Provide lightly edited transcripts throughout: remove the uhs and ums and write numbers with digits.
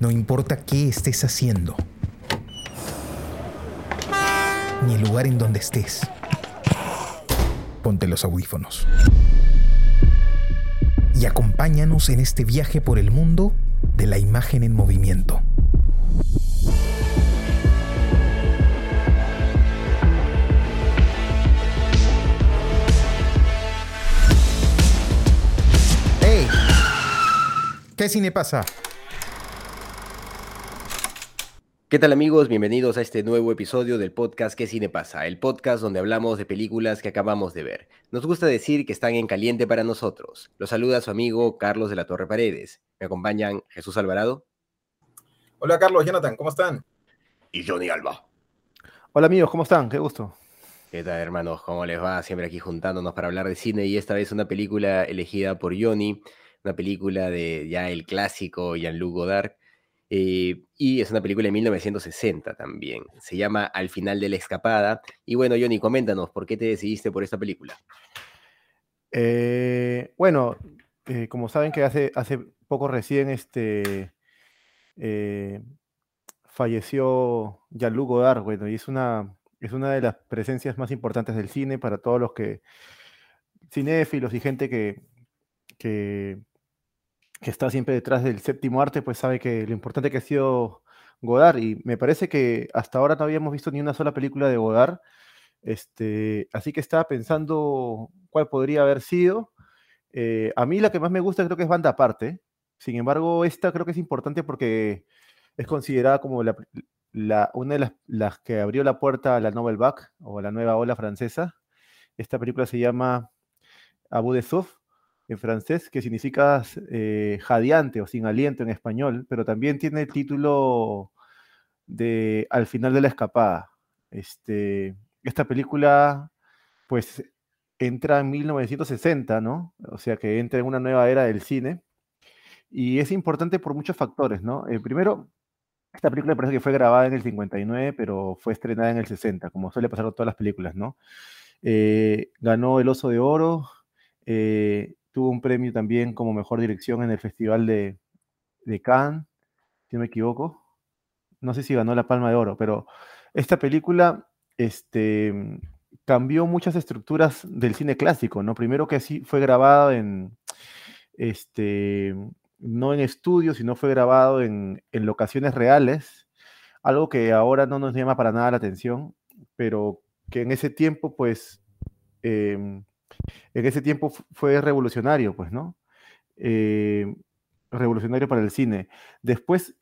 No importa qué estés haciendo, ni el lugar en donde estés, ponte los audífonos y acompáñanos en este viaje por el mundo de la imagen en movimiento. ¡Hey! ¿Qué cine pasa? ¿Qué tal amigos? Bienvenidos a este nuevo episodio del podcast ¿Qué cine pasa? El podcast donde hablamos de películas que acabamos de ver. Nos gusta decir que están en caliente para nosotros. Los saluda su amigo Carlos de la Torre Paredes. Me acompañan Jesús Alvarado. Hola Carlos, Jonathan, ¿cómo están? Y Johnny Alba. Hola amigos, ¿cómo están? Qué gusto. ¿Qué tal hermanos? ¿Cómo les va? Siempre aquí juntándonos para hablar de cine y esta vez una película elegida por Johnny, una película de ya el clásico Jean-Luc Godard. Y es una película de 1960 también. Se llama Al final de la escapada. Y bueno, Johnny, coméntanos, ¿por qué te decidiste por esta película? Como saben que hace poco recién falleció Jean-Luc Godard, bueno, y es una de las presencias más importantes del cine para todos los que cinéfilos y gente que está siempre detrás del séptimo arte, pues sabe que lo importante que ha sido Godard, y me parece que hasta ahora no habíamos visto ni una sola película de Godard, así que estaba pensando cuál podría haber sido. A mí la que más me gusta creo que es Banda Aparte, sin embargo esta creo que es importante porque es considerada como una de las que abrió la puerta a la Nouvelle Vague, o a la nueva ola francesa. Esta película se llama À bout de souffle, en francés, que significa jadeante o sin aliento en español, pero también tiene el título de Al final de la escapada. Esta película, pues, entra en 1960, ¿no? O sea, que entra en una nueva era del cine. Y es importante por muchos factores, ¿no? Primero, esta película parece que fue grabada en el 59, pero fue estrenada en el 60, como suele pasar con todas las películas, ¿no? Ganó el Oso de Oro, tuvo un premio también como mejor dirección en el Festival de Cannes, si no me equivoco. No sé si ganó la Palma de Oro, pero esta película cambió muchas estructuras del cine clásico, ¿no? Primero que sí fue grabado no en estudio, sino fue grabado en locaciones reales, algo que ahora no nos llama para nada la atención, pero que en ese tiempo, pues... en ese tiempo fue revolucionario, pues, ¿no? Revolucionario para el cine. Después,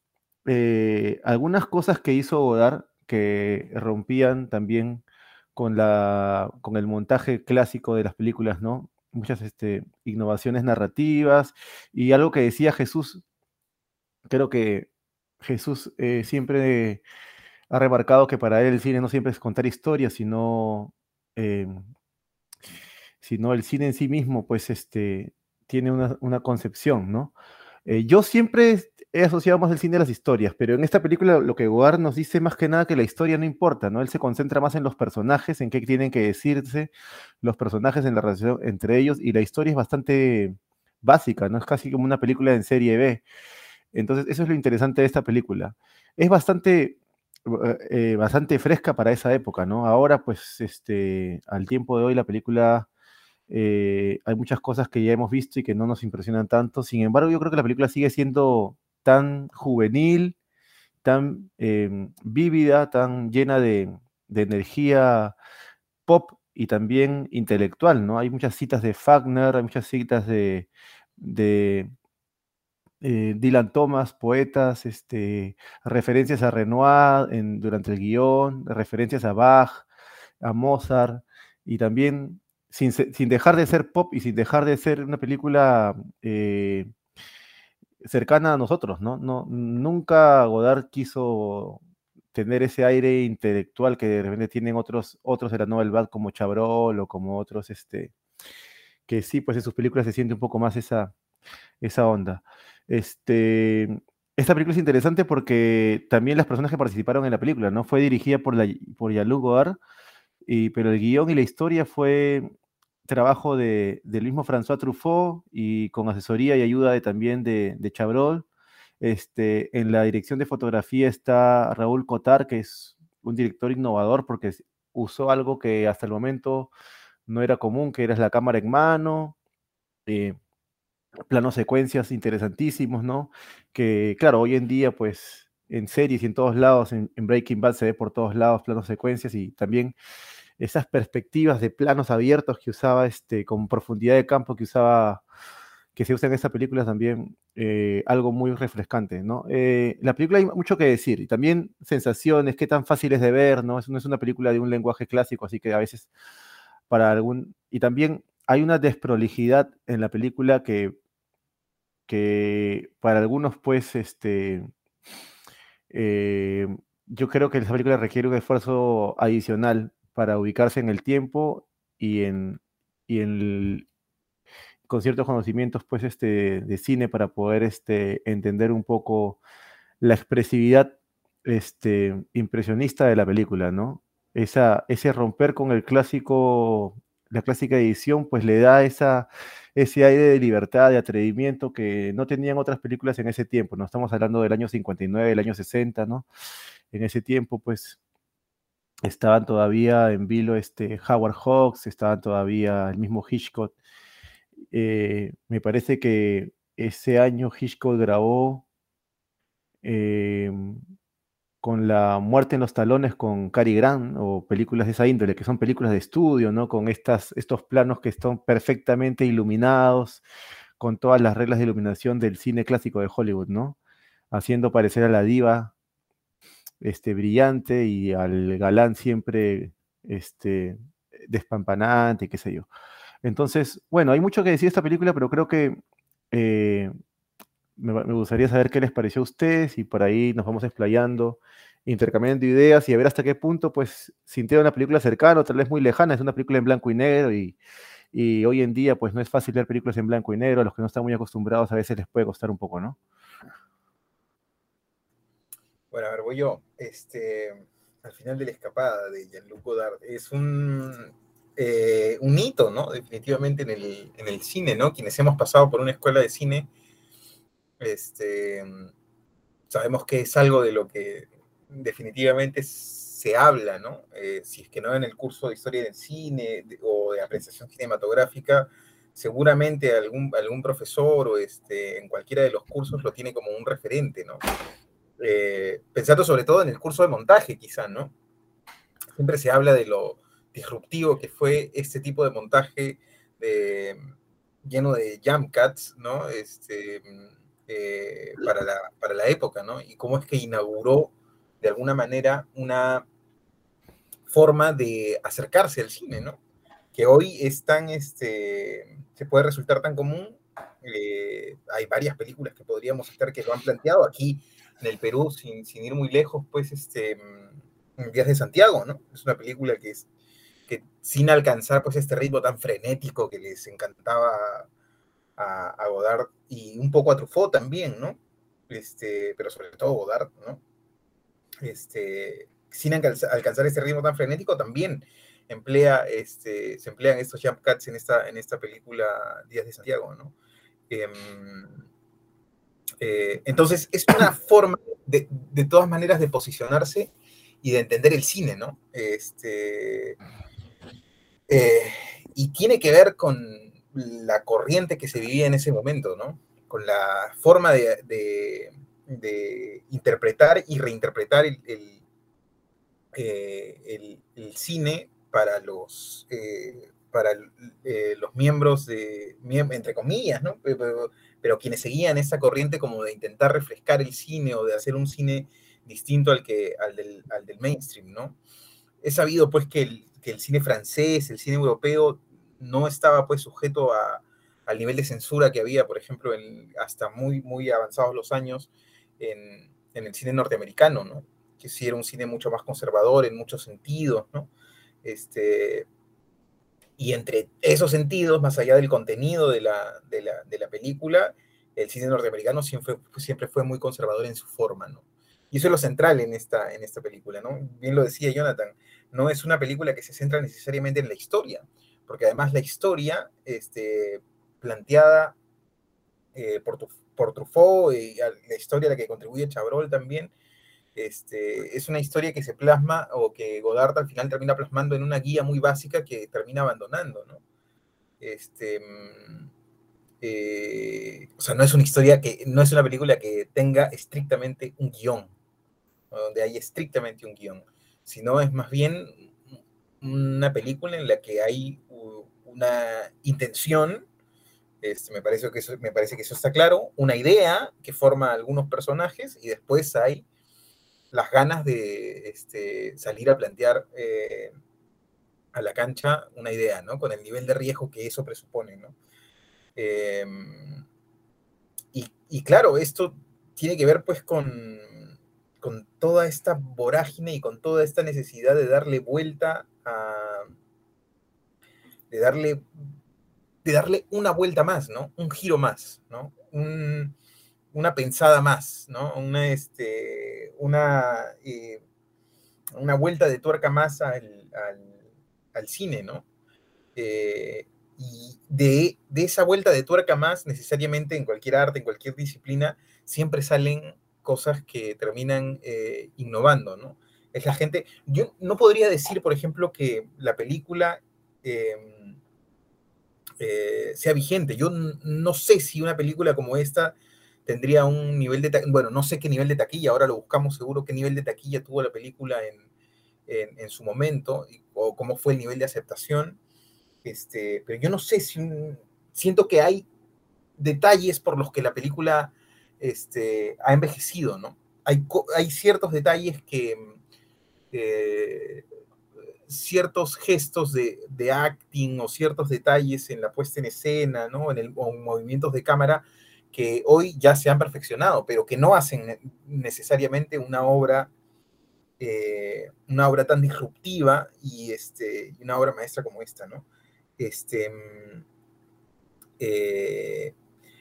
algunas cosas que hizo Godard que rompían también con el montaje clásico de las películas, ¿no? Muchas innovaciones narrativas y algo que decía Jesús, creo que Jesús siempre ha remarcado que para él el cine no siempre es contar historias, sino el cine en sí mismo, pues, tiene una concepción, ¿no? Yo siempre he asociado más el cine a las historias, pero en esta película lo que Godard nos dice más que nada que la historia no importa, ¿no? Él se concentra más en los personajes, en qué tienen que decirse los personajes, en la relación entre ellos, y la historia es bastante básica, ¿no? Es casi como una película en serie B. Entonces, eso es lo interesante de esta película. Es bastante fresca para esa época, ¿no? Ahora, pues, al tiempo de hoy, la película... hay muchas cosas que ya hemos visto y que no nos impresionan tanto. Sin embargo, yo creo que la película sigue siendo tan juvenil, tan vívida, tan llena de energía pop y también intelectual, ¿no? Hay muchas citas de Faulkner, hay muchas citas de Dylan Thomas, poetas, referencias a Renoir durante el guión, referencias a Bach, a Mozart, y también... Sin dejar de ser pop y sin dejar de ser una película cercana a nosotros, ¿no? Nunca Godard quiso tener ese aire intelectual que de repente tienen otros de la Nouvelle Vague como Chabrol o como otros, que sí, pues en sus películas se siente un poco más esa onda. Esta película es interesante porque también las personas que participaron en la película, ¿no? Fue dirigida por Jean-Luc Godard, pero el guión y la historia fue trabajo del mismo François Truffaut y con asesoría y ayuda también de Chabrol. En la dirección de fotografía está Raúl Cotard, que es un director innovador porque usó algo que hasta el momento no era común, que era la cámara en mano, planos secuencias interesantísimos, ¿no? Que, claro, hoy en día, pues, en series y en todos lados, en Breaking Bad se ve por todos lados planos secuencias, y también esas perspectivas de planos abiertos que usaba, con profundidad de campo que usaba, que se usa en esta película también, algo muy refrescante, ¿no? La película hay mucho que decir, y también sensaciones, qué tan fácil es de ver, ¿no? No es una película de un lenguaje clásico, así que a veces para algún... Y también hay una desprolijidad en la película que para algunos, pues, yo creo que esa película requiere un esfuerzo adicional para ubicarse en el tiempo y con ciertos conocimientos, pues, de cine, para poder entender un poco la expresividad impresionista de la película, ¿no? Ese romper con el clásico, la clásica edición, pues le da ese aire de libertad, de atrevimiento que no tenían otras películas en ese tiempo. No estamos hablando del año 59, del año 60, ¿no? En ese tiempo, pues, estaban todavía en vilo Howard Hawks, estaban todavía el mismo Hitchcock. Me parece que ese año Hitchcock grabó con La muerte en los talones con Cary Grant, o películas de esa índole, que son películas de estudio, ¿no? Con estos planos que están perfectamente iluminados, con todas las reglas de iluminación del cine clásico de Hollywood, ¿no? Haciendo parecer a la diva brillante y al galán siempre despampanante, qué sé yo. Entonces, bueno, hay mucho que decir de esta película, pero creo que me gustaría saber qué les pareció a ustedes, y por ahí nos vamos explayando, intercambiando ideas, y a ver hasta qué punto, pues, sintieron la película cercana o tal vez muy lejana. Es una película en blanco y negro, y hoy en día, pues, no es fácil ver películas en blanco y negro. A los que no están muy acostumbrados a veces les puede costar un poco, ¿no? Bueno, a ver, voy yo. Al final de la escapada, de Jean-Luc Godard, es un hito, ¿no? Definitivamente en el cine, ¿no? Quienes hemos pasado por una escuela de cine, sabemos que es algo de lo que definitivamente se habla, ¿no? Si es que no en el curso de historia del cine o de apreciación cinematográfica, seguramente algún profesor o en cualquiera de los cursos lo tiene como un referente, ¿no? Pensando sobre todo en el curso de montaje, quizás, ¿no? Siempre se habla de lo disruptivo que fue este tipo de montaje lleno de jump cuts, ¿no? Para la época, ¿no? Y cómo es que inauguró de alguna manera una forma de acercarse al cine, ¿no? Que hoy es tan, se puede resultar tan común. Hay varias películas que podríamos estar que lo han planteado aquí en el Perú, sin ir muy lejos, pues, Días de Santiago, ¿no? Es una película que sin alcanzar, pues, este ritmo tan frenético que les encantaba a Godard, y un poco a Truffaut también, ¿no? Pero sobre todo Godard, ¿no? Sin alcanzar este ritmo tan frenético, también se emplean estos jump cuts en esta película Días de Santiago, ¿no? Entonces, es una forma, de todas maneras, de posicionarse y de entender el cine, ¿no? Y tiene que ver con la corriente que se vivía en ese momento, ¿no? Con la forma de interpretar y reinterpretar el cine para los miembros entre comillas, ¿no? Pero quienes seguían esa corriente como de intentar refrescar el cine o de hacer un cine distinto al del mainstream, ¿no? Es sabido, pues, que el cine francés, el cine europeo, no estaba, pues, sujeto al nivel de censura que había, por ejemplo, hasta muy, muy avanzados los años en el cine norteamericano, ¿no? Que sí era un cine mucho más conservador en muchos sentidos, ¿no? Y entre esos sentidos, más allá del contenido de la película, el cine norteamericano siempre fue muy conservador en su forma, ¿no? Y eso es lo central en esta película, ¿no? Bien lo decía Jonathan, no es una película que se centra necesariamente en la historia, porque además la historia planteada por por Truffaut, y a la historia a la que contribuye Chabrol también. Es una historia que se plasma, o que Godard al final termina plasmando en una guía muy básica que termina abandonando, ¿no? O sea, no es una historia que, no es una película que tenga estrictamente un guión, donde hay estrictamente un guión, sino es más bien una película en la que hay una intención, me parece que eso está claro, una idea que forma algunos personajes, y después hay las ganas de salir a plantear a la cancha una idea, ¿no? Con el nivel de riesgo que eso presupone, ¿no? Y claro, esto tiene que ver pues con toda esta vorágine y con toda esta necesidad de darle vuelta de darle una vuelta más, ¿no? Un giro más, ¿no? Una pensada más, ¿no? Una vuelta de tuerca más al cine, ¿no? Y de esa vuelta de tuerca más, necesariamente en cualquier arte, en cualquier disciplina, siempre salen cosas que terminan innovando, ¿no? Es la gente... Yo no podría decir, por ejemplo, que la película sea vigente. Yo no sé si una película como esta tendría un nivel de... Bueno, no sé qué nivel de taquilla, ahora lo buscamos seguro, qué nivel de taquilla tuvo la película en su momento, o cómo fue el nivel de aceptación. Pero yo no sé si... Siento que hay detalles por los que la película ha envejecido, ¿no? Hay ciertos detalles que... ciertos gestos de acting, o ciertos detalles en la puesta en escena, ¿no? O en movimientos de cámara, que hoy ya se han perfeccionado, pero que no hacen necesariamente una obra tan disruptiva y una obra maestra como esta, ¿no?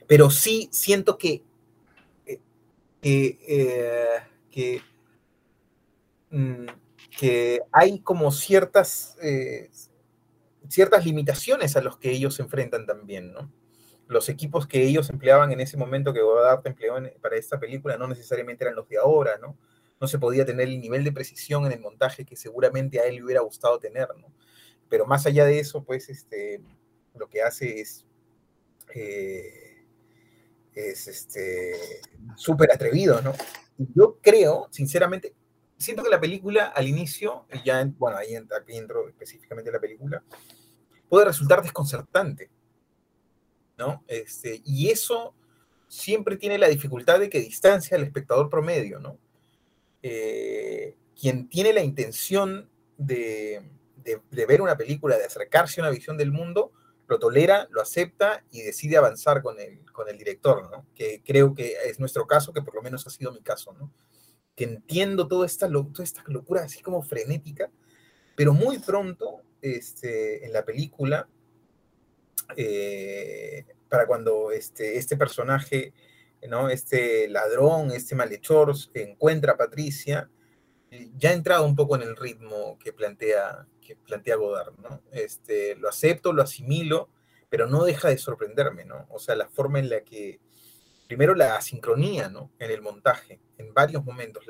Pero sí siento que hay como ciertas limitaciones a los que ellos se enfrentan también, ¿no? Los equipos que ellos empleaban en ese momento, que Godard empleó para esta película, no necesariamente eran los de ahora, ¿no? No se podía tener el nivel de precisión en el montaje que seguramente a él le hubiera gustado tener, ¿no? Pero más allá de eso, pues, lo que hace es súper atrevido, ¿no? Yo creo, sinceramente, siento que la película al inicio, ahí entro específicamente la película, puede resultar desconcertante, ¿no? Y eso siempre tiene la dificultad de que distancia al espectador promedio, ¿no? Quien tiene la intención de ver una película, de acercarse a una visión del mundo, lo tolera, lo acepta y decide avanzar con el director, ¿no? Que creo que es nuestro caso, que por lo menos ha sido mi caso, ¿no? Que entiendo toda esta locura así como frenética, pero muy pronto en la película... para cuando este personaje, ¿no? Este ladrón, este malhechor, encuentra a Patricia, ya ha entrado un poco en el ritmo que plantea Godard, ¿no? Lo acepto, lo asimilo, pero no deja de sorprenderme, ¿no? O sea, la forma en la que, primero la asincronía, ¿no? En el montaje, en varios momentos,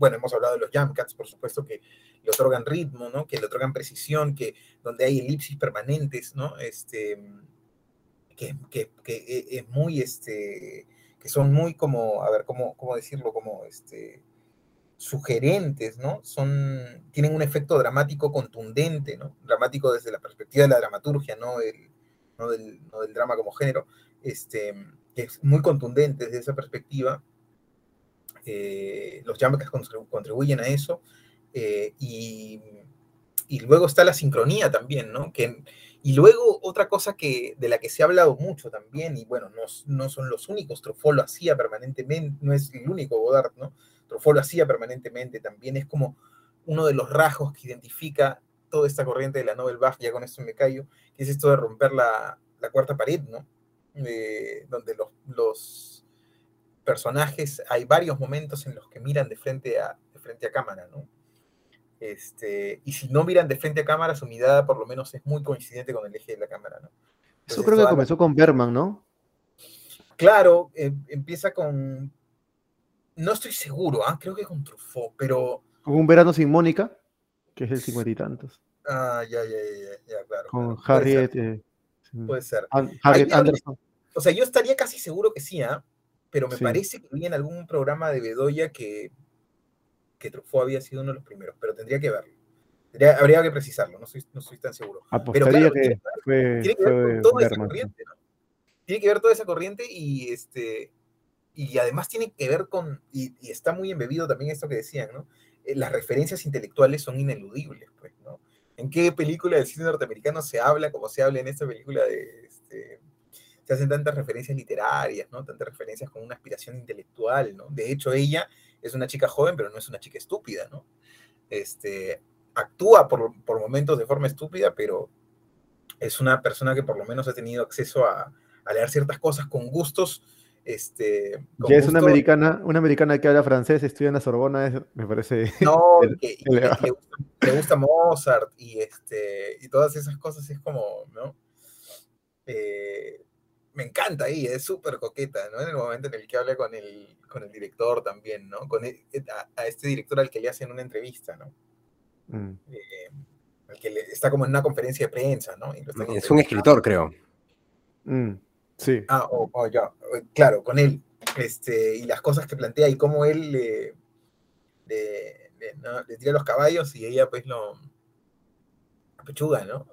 hemos hablado de los jump cuts, por supuesto, que le otorgan ritmo, ¿no? Que le otorgan precisión, que donde hay elipsis permanentes, ¿no? Que es muy, que son muy como, a ver, ¿cómo decirlo? Como, sugerentes, ¿no? Tienen un efecto dramático contundente, ¿no? Dramático desde la perspectiva de la dramaturgia, no del drama como género, que es muy contundente desde esa perspectiva. Los jumpcuts contribuyen a eso, y luego está la sincronía también, ¿no? Y luego otra cosa de la que se ha hablado mucho también, y bueno, no son los únicos, Truffaut lo hacía permanentemente, no es el único Godard, ¿no? Truffaut lo hacía permanentemente también, es como uno de los rasgos que identifica toda esta corriente de la Nouvelle Vague, ya con esto me callo, que es esto de romper la cuarta pared, ¿no? Donde los personajes, hay varios momentos en los que miran de frente a cámara, ¿no? Y si no miran de frente a cámara, su mirada por lo menos es muy coincidente con el eje de la cámara, ¿no? Entonces, eso creo que comenzó con Bergman, ¿no? Claro, empieza con... No estoy seguro, creo que con Truffaut, pero... Con Un verano sin Mónica, que es el 50 y tantos. Ah, ya, claro. Con Harriet... puede ser. Harriet Anderson. O sea, yo estaría casi seguro que sí, pero me parece que vi en algún programa de Bedoya que Truffaut había sido uno de los primeros, pero tendría que verlo. Habría que precisarlo, no soy tan seguro. Apostaría, pero claro, que tiene que ver con toda esa corriente, ¿no? Tiene que ver toda esa corriente y además tiene que ver con, y está muy embebido también esto que decían, ¿no? Las referencias intelectuales son ineludibles, pues, ¿no? ¿En qué película del cine norteamericano se habla como se habla en esta película de... se hacen tantas referencias literarias, ¿no? Tantas referencias con una aspiración intelectual, ¿no? De hecho, ella es una chica joven, pero no es una chica estúpida, ¿no? Actúa por momentos de forma estúpida, pero es una persona que por lo menos ha tenido acceso a leer ciertas cosas con gustos. Ya es una americana que habla francés, estudia en la Sorbona, me parece. No, le gusta Mozart y todas esas cosas, es como, ¿no? Me encanta ella, es súper coqueta, ¿no? En el momento en el que habla con el director también, ¿no? A este director al que le hacen una entrevista, ¿no? Está como en una conferencia de prensa, ¿no? Es un escritor, creo. Sí. Claro, con él. Y las cosas que plantea y cómo él le tira los caballos y ella pues lo apechuga, ¿no?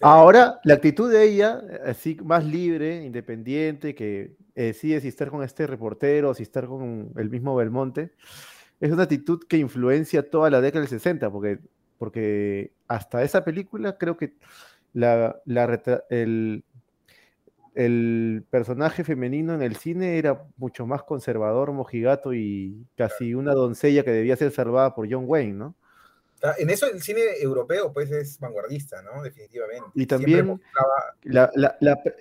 Ahora, la actitud de ella, así más libre, independiente, que decide si estar con este reportero o si estar con el mismo Belmonte, es una actitud que influencia toda la década del 60, porque hasta esa película creo que el personaje femenino en el cine era mucho más conservador, mojigato y casi una doncella que debía ser salvada por John Wayne, ¿no? En eso el cine europeo pues es vanguardista, ¿no? Definitivamente. Y también mostraba...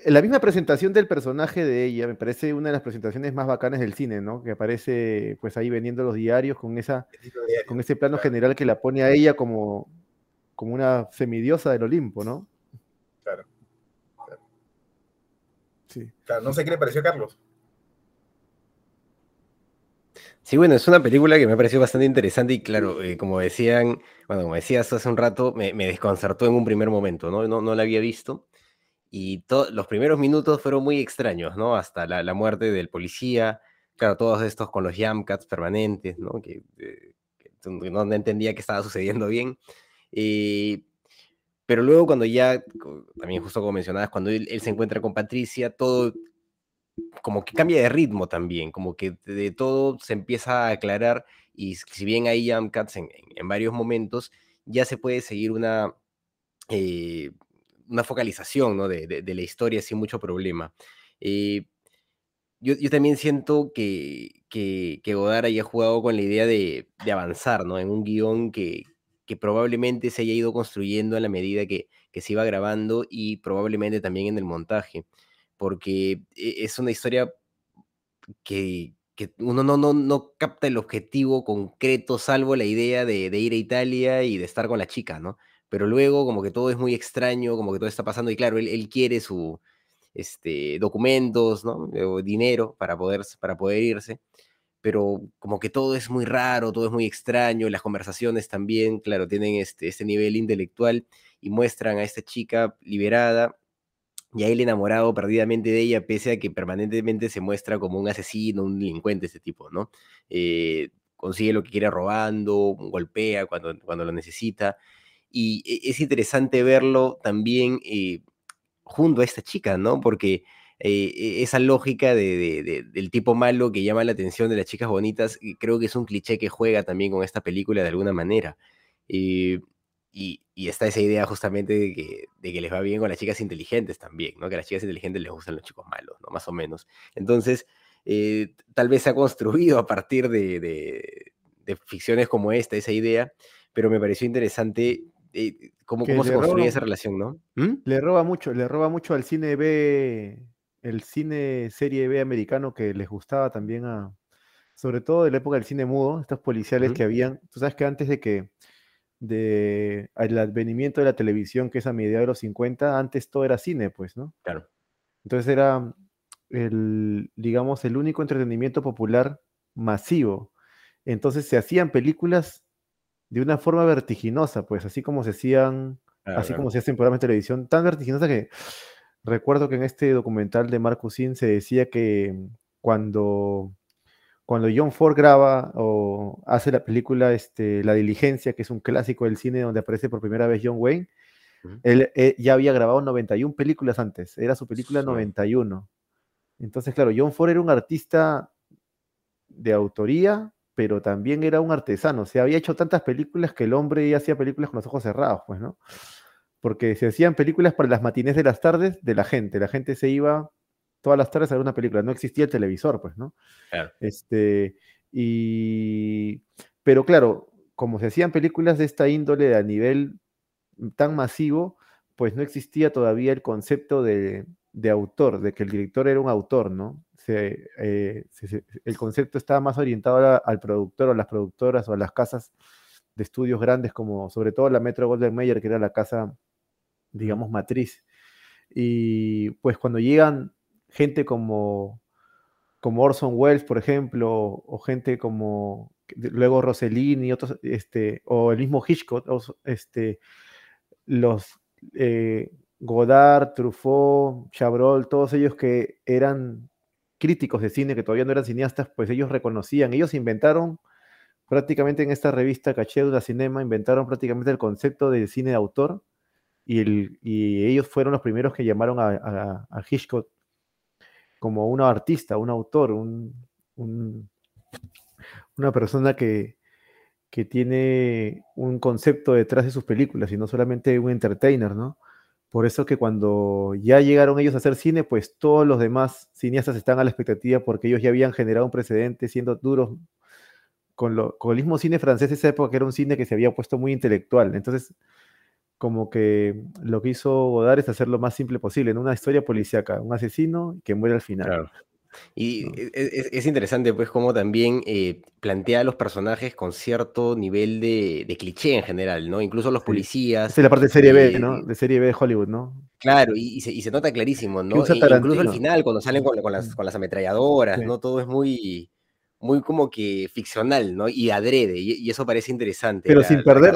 la misma presentación del personaje de ella me parece una de las presentaciones más bacanas del cine, ¿no? Que aparece pues ahí vendiendo los diarios con ese plano general que la pone a ella como una semidiosa del Olimpo, ¿no? Claro. Sí. Claro, no sé qué le pareció a Carlos. Sí, bueno, es una película que me ha parecido bastante interesante y claro, como decías hace un rato, me desconcertó en un primer momento, ¿no? No la había visto y los primeros minutos fueron muy extraños, ¿no? Hasta la muerte del policía, claro, todos estos con los jump cuts permanentes, ¿no? Que no entendía qué estaba sucediendo bien. Pero luego cuando ya, también justo como mencionabas, cuando él se encuentra con Patricia, todo... como que cambia de ritmo también, como que de todo se empieza a aclarar y si bien hay jump cuts en varios momentos, ya se puede seguir una focalización, ¿no? de la historia sin mucho problema. Yo también siento que Godard haya jugado con la idea de avanzar, ¿no? En un guión que probablemente se haya ido construyendo a la medida que se iba grabando y probablemente también en el montaje, porque es una historia que uno no capta el objetivo concreto, salvo la idea de ir a Italia y de estar con la chica, ¿no? Pero luego como que todo es muy extraño, como que todo está pasando, y claro, él quiere sus documentos, ¿no? O dinero para poder irse, pero como que todo es muy raro, todo es muy extraño, las conversaciones también, claro, tienen este nivel intelectual y muestran a esta chica liberada, y a él enamorado perdidamente de ella, pese a que permanentemente se muestra como un asesino, un delincuente, este tipo, ¿no? Consigue lo que quiere robando, golpea cuando lo necesita, y es interesante verlo también junto a esta chica, ¿no? Porque esa lógica del tipo malo que llama la atención de las chicas bonitas, creo que es un cliché que juega también con esta película de alguna manera. Y está esa idea justamente de que les va bien con las chicas inteligentes también, ¿no? Que a las chicas inteligentes les gustan los chicos malos, ¿no? Más o menos. Entonces, tal vez se ha construido a partir de ficciones como esta, esa idea, pero me pareció interesante cómo se construye esa relación, ¿no? Le roba mucho al cine B, el cine serie B americano que les gustaba también sobre todo de la época del cine mudo, estos policiales que habían, tú sabes que antes del advenimiento de la televisión, que es a mediados de los 50, antes todo era cine, pues, ¿no? Claro. Entonces era digamos, el único entretenimiento popular masivo. Entonces se hacían películas de una forma vertiginosa, pues, así como se hacían, así como se hacen programas de televisión, tan vertiginosa que recuerdo que en este documental de Mark Cusin se decía que cuando John Ford graba o hace la película La Diligencia, que es un clásico del cine donde aparece por primera vez John Wayne, él ya había grabado 91 películas antes, era su película 91. Entonces, claro, John Ford era un artista de autoría, pero también era un artesano. O sea, había hecho tantas películas que el hombre ya hacía películas con los ojos cerrados, pues, ¿no? Porque se hacían películas para las matinés de las tardes de la gente. La gente se iba todas las tardes a ver una película. No existía el televisor, pues, ¿no? Claro. Pero claro, como se hacían películas de esta índole a nivel tan masivo, pues no existía todavía el concepto de autor, de que el director era un autor, ¿no? El concepto estaba más orientado al productor o a las productoras o a las casas de estudios grandes, como sobre todo la Metro-Goldwyn-Mayer, que era la casa, digamos, matriz. Y pues cuando llegan gente como Orson Welles, por ejemplo, o gente como luego Rossellini, otros, o el mismo Hitchcock, Godard, Truffaut, Chabrol, todos ellos que eran críticos de cine, que todavía no eran cineastas, pues ellos reconocían, ellos inventaron prácticamente en esta revista Cachet de la Cinema, inventaron prácticamente el concepto de cine de autor, y ellos fueron los primeros que llamaron a Hitchcock como un artista, un autor, una persona que tiene un concepto detrás de sus películas, y no solamente un entertainer, ¿no? Por eso que cuando ya llegaron ellos a hacer cine, pues todos los demás cineastas están a la expectativa porque ellos ya habían generado un precedente siendo duros con el mismo cine francés de esa época, que era un cine que se había puesto muy intelectual. Entonces, como que lo que hizo Godard es hacer lo más simple posible, en una historia policíaca, un asesino que muere al final. Claro. Y no. Es interesante, pues, cómo también plantea a los personajes con cierto nivel de cliché en general, ¿no? Incluso los policías. Esa es la parte de serie B, ¿no? De serie B de Hollywood, ¿no? Claro, y se nota clarísimo, ¿no? Incluso al final, cuando salen con las ametralladoras, sí, ¿no? Todo es muy, muy como que ficcional, ¿no? Y adrede, y eso parece interesante. Pero sin perder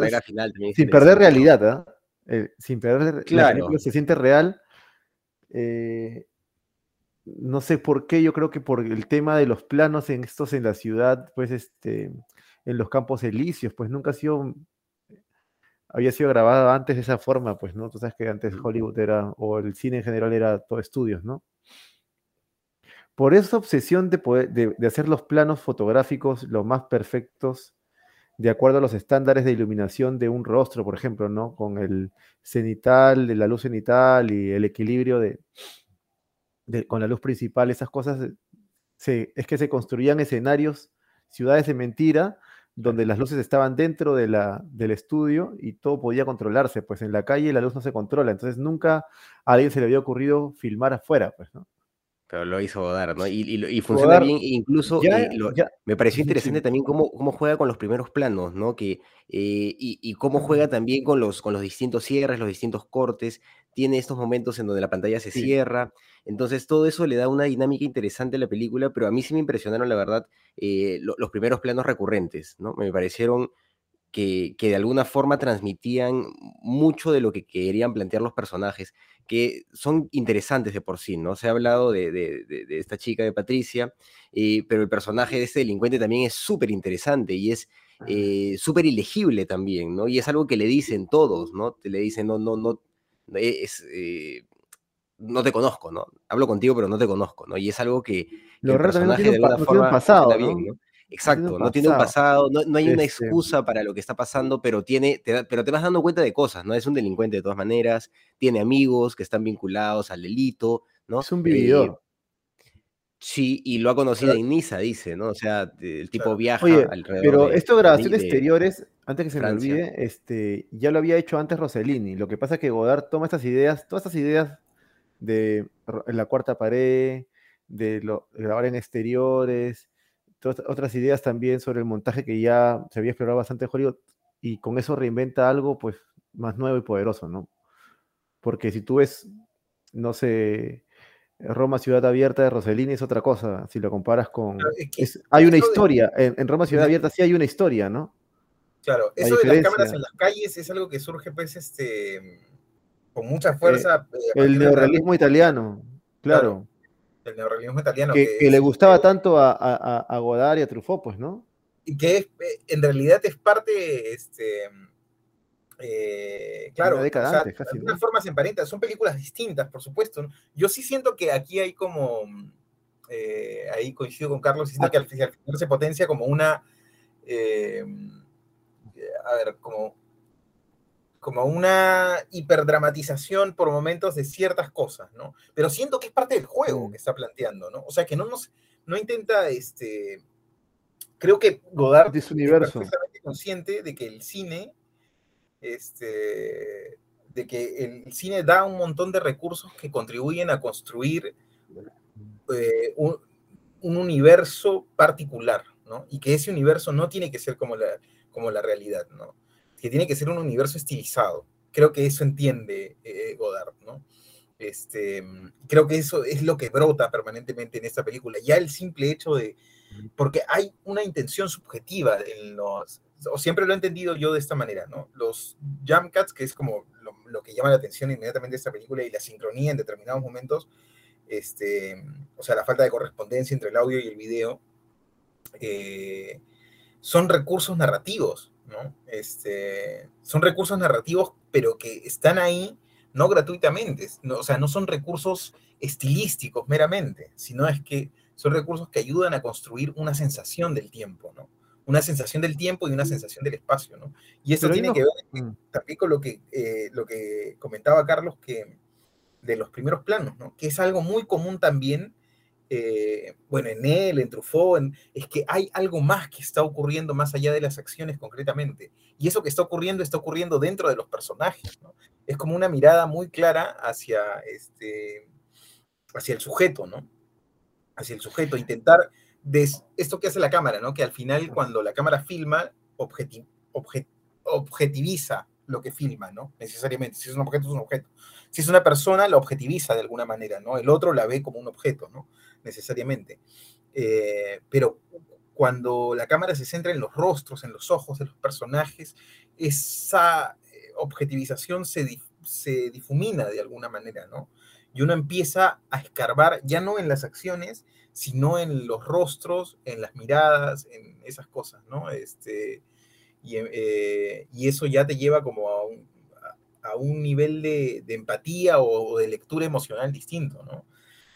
realidad, ¿eh? Sin perder, claro, se siente real. No sé por qué, yo creo que por el tema de los planos en la ciudad, pues en los Campos Elíseos, pues nunca había sido grabado antes de esa forma, pues, ¿no? Tú sabes que antes Hollywood era, o el cine en general era todo estudios, ¿no? Por esa obsesión de hacer los planos fotográficos lo más perfectos, de acuerdo a los estándares de iluminación de un rostro, por ejemplo, ¿no? Con el cenital, la luz cenital y el equilibrio con la luz principal, esas cosas, es que se construían escenarios, ciudades de mentira, donde las luces estaban dentro del estudio y todo podía controlarse, pues en la calle la luz no se controla, entonces nunca a alguien se le había ocurrido filmar afuera, pues, ¿no? Pero lo hizo Godard, ¿no? Y funciona Godard bien, e incluso me pareció interesante también cómo juega con los primeros planos, ¿no? Y cómo juega también con los distintos cierres, los distintos cortes. Tiene estos momentos en donde la pantalla se cierra, entonces todo eso le da una dinámica interesante a la película, pero a mí sí me impresionaron, la verdad, los primeros planos recurrentes, ¿no? Me parecieron que de alguna forma transmitían mucho de lo que querían plantear los personajes, que son interesantes de por sí, ¿no? Se ha hablado de esta chica, de Patricia, pero el personaje de este delincuente también es súper interesante y es súper ilegible también, ¿no? Y es algo que le dicen todos, ¿no? Le dicen, no te conozco, ¿no? Hablo contigo, pero no te conozco, ¿no? Y es algo que el personaje de alguna forma pasado, bien, ¿no? Exacto, no tiene un pasado, no hay una excusa para lo que está pasando, pero pero te vas dando cuenta de cosas, ¿no? Es un delincuente de todas maneras, tiene amigos que están vinculados al delito, ¿no? Es un vividor. Sí, y lo ha conocido en Niza, dice, ¿no? O sea, el tipo viaja alrededor. Pero esto de grabaciones exteriores, antes que se Francia. Me olvide, ya lo había hecho antes Rossellini. Lo que pasa es que Godard toma todas estas ideas de la cuarta pared, de grabar en exteriores, otras ideas también sobre el montaje que ya se había explorado bastante en Hollywood, y con eso reinventa algo, pues, más nuevo y poderoso, ¿no? Porque si tú ves, no sé, Roma Ciudad Abierta de Rossellini es otra cosa, si lo comparas con... Claro, hay una historia, en Roma Ciudad Abierta sí hay una historia, ¿no? Claro, eso de las cámaras en las calles es algo que surge pues con mucha fuerza. El neorrealismo italiano, claro. El neorrealismo italiano. Que le gustaba tanto a Godard y a Truffaut, pues, ¿no? Y que es, en realidad es parte... claro, una década antes, casi, de alguna forma se emparentan, son películas distintas, por supuesto. Yo sí siento que aquí hay como ahí coincido con Carlos, siento que al final se potencia como una a ver, como una hiperdramatización por momentos de ciertas cosas, ¿no? Pero siento que es parte del juego que está planteando, ¿no? O sea, que no intenta creo que Godard es perfectamente consciente de que el cine de que el cine da un montón de recursos que contribuyen a construir un universo particular, ¿no? Y que ese universo no tiene que ser como la realidad, ¿no? Que tiene que ser un universo estilizado. Creo que eso entiende Godard, ¿no? Creo que eso es lo que brota permanentemente en esta película. Ya el simple hecho de... Porque hay una intención subjetiva en los... O siempre lo he entendido yo de esta manera, ¿no? Los jump cuts, que es como lo que llama la atención inmediatamente de esta película, y la sincronía en determinados momentos, o sea, la falta de correspondencia entre el audio y el video, son recursos narrativos, ¿no? Son recursos narrativos, pero que están ahí no gratuitamente, no, o sea, no son recursos estilísticos meramente, sino es que son recursos que ayudan a construir una sensación del tiempo, ¿no? Una sensación del tiempo y una sensación del espacio, ¿no? Y eso tiene que ver también con lo que comentaba Carlos, que de los primeros planos, ¿no? Que es algo muy común también, bueno, en él, en Truffaut, es que hay algo más que está ocurriendo más allá de las acciones concretamente. Y eso que está ocurriendo dentro de los personajes, ¿no? Es como una mirada muy clara hacia, hacia el sujeto, ¿no? Hacia el sujeto, intentar... de esto que hace la cámara, ¿no? Que al final, cuando la cámara filma, objetiviza lo que filma, ¿no? Necesariamente. Si es un objeto, es un objeto. Si es una persona, la objetiviza de alguna manera, ¿no? El otro la ve como un objeto, ¿no? Necesariamente. Pero cuando la cámara se centra en los rostros, en los ojos de los personajes, esa objetivización se difumina de alguna manera, ¿no? Y uno empieza a escarbar, ya no en las acciones, sino en los rostros, en las miradas, en esas cosas, ¿no? Y eso ya te lleva como a un nivel de empatía o de lectura emocional distinto, ¿no?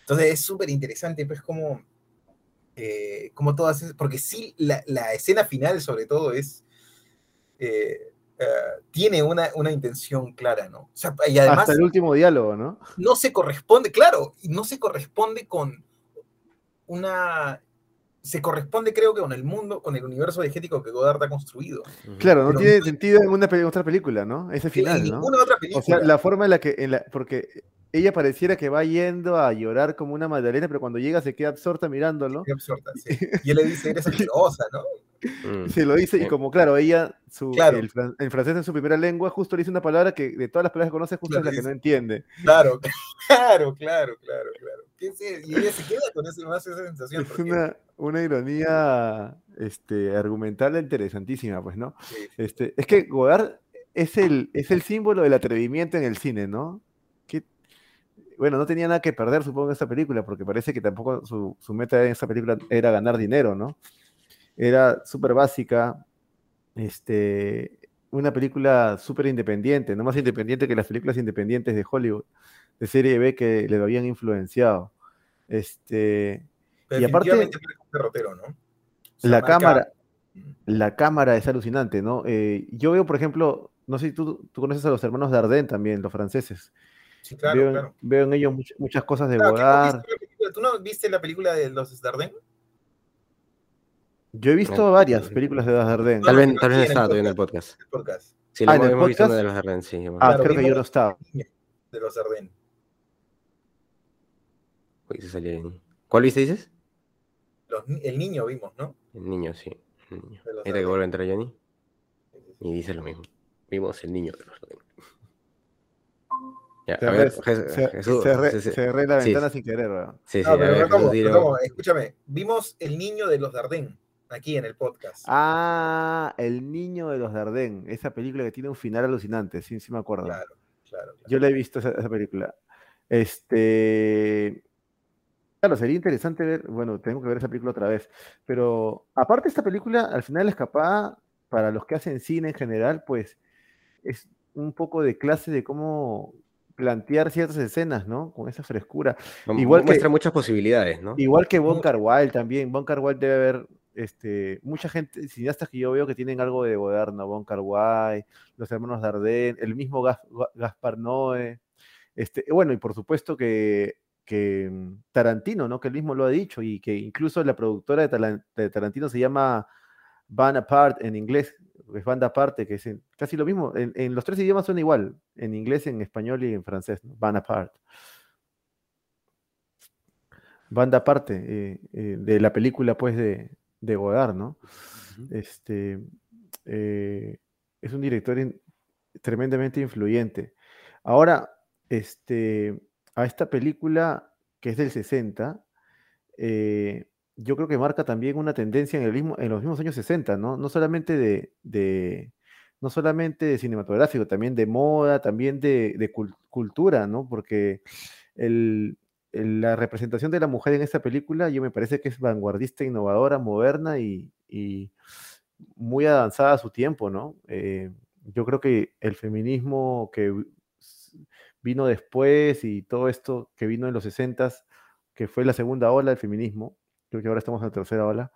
Entonces es súper interesante, pues, como todas esas... Porque sí, la escena final, sobre todo, es... tiene una intención clara, ¿no? O sea, y además... Hasta el último diálogo, ¿no? No se corresponde, claro, no se corresponde con... se corresponde, creo que, con el mundo, con el universo diegético que Godard ha construido. Claro, no tiene sentido en otra película, ¿no? Ese final, ¿no? En ninguna otra película. O sea, la forma en la que... porque ella pareciera que va yendo a llorar como una magdalena, pero cuando llega se queda absorta mirándolo. Se queda absorta, sí. Y él le dice, eres asquerosa, ¿no? Se lo dice, y como, claro, ella, en francés es su primera lengua, justo le dice una palabra que de todas las palabras que conoce, justo es la que no entiende. Claro. Y ella se queda con esa sensación. Es una ironía argumental interesantísima, pues, ¿no? Sí. Es que Godard es el símbolo del atrevimiento en el cine, ¿no? Bueno, no tenía nada que perder, supongo, en esta película, porque parece que tampoco su meta en esta película era ganar dinero, ¿no? Era súper básica, una película súper independiente, no más independiente que las películas independientes de Hollywood, de serie B, que le habían influenciado. Pero y aparte, derrotero, ¿no? La cámara es alucinante, ¿no? Yo veo, por ejemplo, no sé si tú conoces a los hermanos Dardenne también, los franceses. Sí, claro, veo en ellos muchas cosas de Godard. ¿Tú no viste la película de los Dardenne? Yo he visto varias películas de Días de Santiago. Tal vez estaba todavía en el podcast. Sí, la hemos visto de los Dardenne, sí. Claro, creo que yo no estaba. De los Dardenne. Uy, se salió bien. ¿Cuál viste, dices? El niño vimos, ¿no? El niño, sí. El niño. Era que vuelve a entrar Johnny. Y dice lo mismo. Vimos el niño de los Dardenne. Cerré la ventana sin querer, ¿verdad? Sí, sí. No, escúchame, vimos El niño de los Dardenne aquí en el podcast. Ah, El niño de los Dardenne, esa película que tiene un final alucinante, sí, sí me acuerdo. Claro, claro, claro. Yo la he visto esa película. Claro, sería interesante ver, bueno, tengo que ver esa película otra vez, pero aparte esta película, al final la escapada, para los que hacen cine en general, pues es un poco de clase de cómo plantear ciertas escenas, ¿no? Con esa frescura. Igual muestra muchas posibilidades, ¿no? Igual que Wong Kar-wai también. Wong Kar-wai debe haber mucha gente, cineastas que yo veo que tienen algo de Godard, ¿no? Wong Kar-wai, los hermanos Dardenne, el mismo Gaspar Noé. Bueno, y por supuesto que Tarantino, ¿no? Que él mismo lo ha dicho, y que incluso la productora de Tarantino se llama Banda Aparte en inglés, es Banda Aparte, que es casi lo mismo, en los tres idiomas suena igual, en inglés, en español y en francés, ¿no? Banda Aparte. Banda Aparte, de la película, pues, de Godard, ¿no? Uh-huh. Es un director tremendamente influyente. Ahora, a esta película, que es del 60, yo creo que marca también una tendencia en los mismos años 60, ¿no? No solamente de cinematográfico, también de moda, también de cultura, ¿no? Porque la representación de la mujer en esta película, yo me parece que es vanguardista, innovadora, moderna y muy avanzada a su tiempo, ¿no? Yo creo que el feminismo que vino después y todo esto que vino en los 60s, que fue la segunda ola del feminismo, creo que ahora estamos en la tercera ola,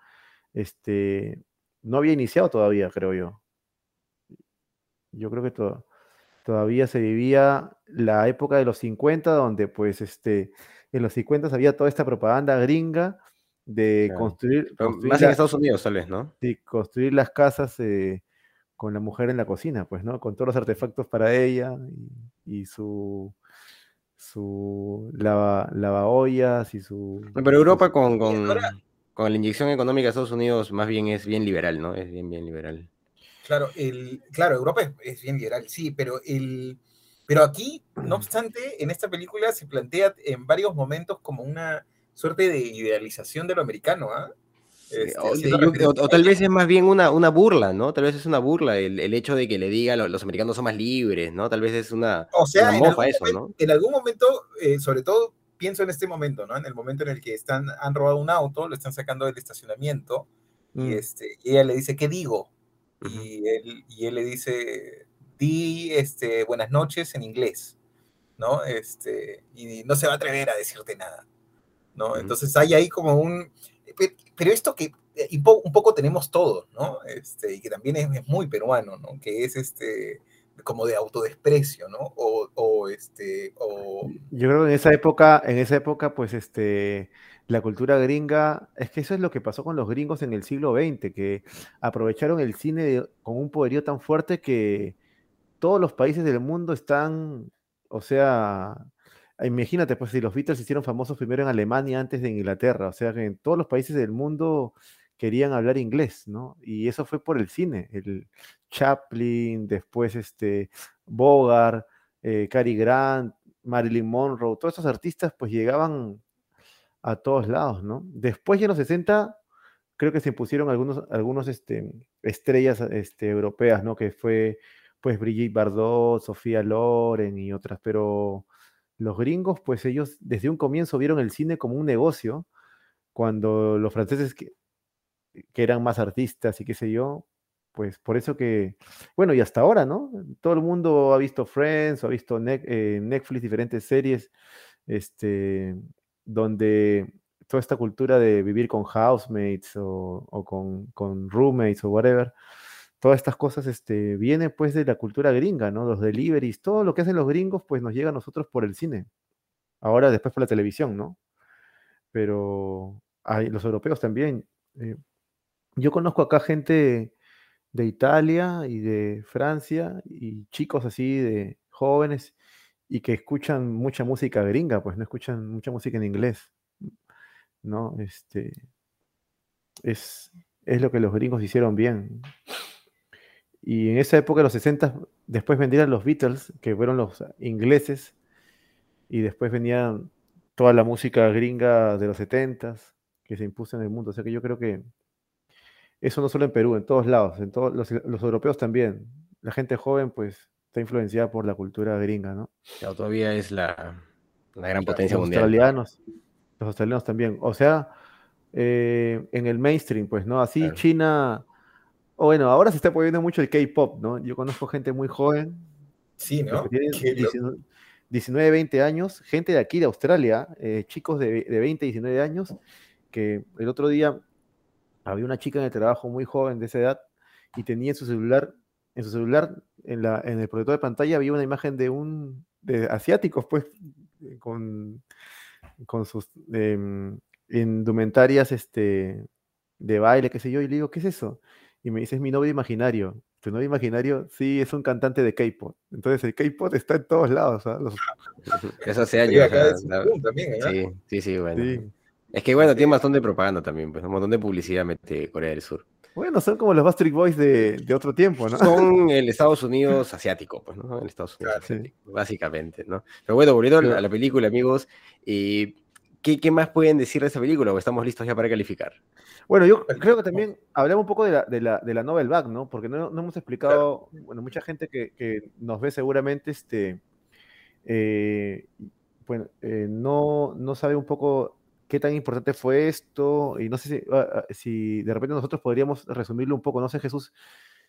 no había iniciado todavía, creo yo. Yo creo que todavía se vivía la época de los 50, donde pues en los 50 había toda esta propaganda gringa de construir más en Estados Unidos, tal vez, ¿no? Sí, construir las casas con la mujer en la cocina, pues, ¿no? Con todos los artefactos para ella y su lavaollas y su... Pero Europa con la inyección económica de Estados Unidos más bien es bien liberal, ¿no? Es bien liberal. Claro, Europa es bien liberal, sí, pero aquí, no obstante, en esta película se plantea en varios momentos como una suerte de idealización de lo americano, ¿ah? O tal vez es más bien una burla, ¿no? Tal vez es una burla el hecho de que le diga los americanos son más libres, ¿no? Tal vez es una mofa eso, momento, ¿no? En algún momento, sobre todo pienso en este momento, ¿no? En el momento en el que han robado un auto, lo están sacando del estacionamiento, y ella le dice, ¿qué digo? Uh-huh. Y él le dice, di buenas noches en inglés, ¿no? Y no se va a atrever a decirte nada, ¿no? Uh-huh. Entonces hay ahí como un... Pero esto que un poco tenemos todos, ¿no? Y que también es muy peruano, ¿no? Que es como de autodesprecio, ¿no? Yo creo que en esa época, pues la cultura gringa, es que eso es lo que pasó con los gringos en el siglo XX, que aprovecharon el cine con un poderío tan fuerte que todos los países del mundo están, o sea... Imagínate, pues, si los Beatles se hicieron famosos primero en Alemania antes de Inglaterra, o sea que en todos los países del mundo querían hablar inglés, ¿no? Y eso fue por el cine, el Chaplin, después Bogart, Cary Grant, Marilyn Monroe, todos esos artistas pues llegaban a todos lados, ¿no? Después ya en los 60 creo que se impusieron algunos estrellas europeas, ¿no? Que fue pues Brigitte Bardot, Sofía Loren y otras, pero... Los gringos, pues ellos desde un comienzo vieron el cine como un negocio, cuando los franceses que eran más artistas y qué sé yo, pues por eso que, bueno, y hasta ahora, ¿no? Todo el mundo ha visto Friends, ha visto Netflix, diferentes series, donde toda esta cultura de vivir con housemates o con roommates o whatever, todas estas cosas vienen pues de la cultura gringa, ¿no? Los deliveries, todo lo que hacen los gringos pues nos llega a nosotros por el cine. Ahora después por la televisión, ¿no? Pero los europeos también. Yo conozco acá gente de Italia y de Francia y chicos así de jóvenes y que escuchan mucha música gringa, pues no escuchan mucha música en inglés, ¿no? Es lo que los gringos hicieron bien. Y en esa época, los 60, después vendrían los Beatles, que fueron los ingleses, y después venía toda la música gringa de los 70s que se impuso en el mundo. O sea que yo creo que eso no solo en Perú, en todos lados, en todos los europeos también. La gente joven, pues, está influenciada por la cultura gringa, ¿no? Claro, todavía es la gran potencia mundial. Los australianos también. O sea, en el mainstream, pues, ¿no? Así claro. China... Bueno, ahora se está poniendo mucho el K-pop, ¿no? Yo conozco gente muy joven. Sí, ¿no? 19, 20 años, gente de aquí, de Australia, chicos de 20, 19 años, que el otro día había una chica en el trabajo muy joven de esa edad y tenía en su celular, en el proyector de pantalla había una imagen de asiáticos, pues, con sus indumentarias de baile, qué sé yo, y le digo, ¿qué es eso? Y me dice, es mi novio imaginario. ¿Tu novio imaginario? Sí, es un cantante de K-pop. Entonces el K-pop está en todos lados. Eso hace años. También, ¿no? Sí, bueno. Sí. Es que bueno, tiene un montón de propaganda también, pues, un montón de publicidad mete Corea del Sur. Bueno, son como los Backstreet Boys de otro tiempo, ¿no? Son el Estados Unidos asiático, pues, ¿no? El Estados Unidos asiático, básicamente, ¿no? Pero bueno, volviendo a la película, amigos, ¿Qué más pueden decir de esa película? ¿O estamos listos ya para calificar? Bueno, yo creo que también hablamos un poco de la Nouvelle Vague, ¿no? Porque no hemos explicado, claro. Bueno, mucha gente que nos ve seguramente, no sabe un poco qué tan importante fue esto, y no sé si de repente nosotros podríamos resumirlo un poco, no sé, Jesús,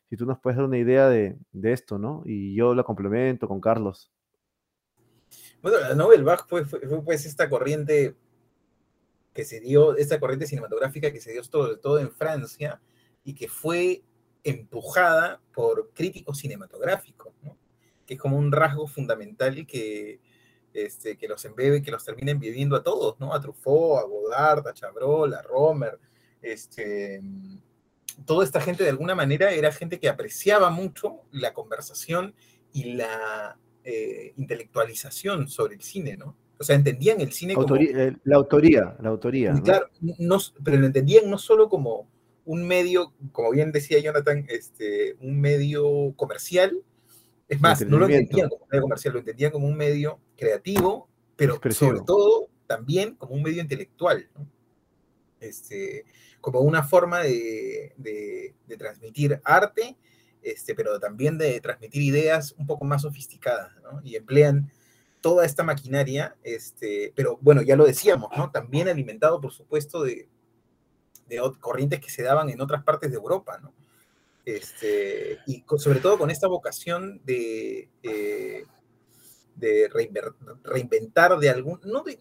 si tú nos puedes dar una idea de esto, ¿no? Y yo la complemento con Carlos. Bueno, la Nouvelle Vague fue pues esta corriente que se dio, esta corriente cinematográfica que se dio sobre todo en Francia y que fue empujada por críticos cinematográficos, ¿no? Que es como un rasgo fundamental que los embebe, que los termina viviendo a todos, ¿no? A Truffaut, a Godard, a Chabrol, a Romer, toda esta gente de alguna manera era gente que apreciaba mucho la conversación y la intelectualización sobre el cine, ¿no? O sea, entendían el cine como... La autoría. Claro, ¿no? Pero lo entendían no solo como un medio, como bien decía Jonathan, un medio comercial. Es más, no lo entendían como un medio comercial, lo entendían como un medio creativo, pero sobre todo también como un medio intelectual, ¿no? Como una forma de transmitir arte, pero también de transmitir ideas un poco más sofisticadas, ¿no? Y emplean toda esta maquinaria, pero bueno, ya lo decíamos, ¿no? También alimentado, por supuesto, de corrientes que se daban en otras partes de Europa, ¿no? Y sobre todo con esta vocación de reinventar de algún... No de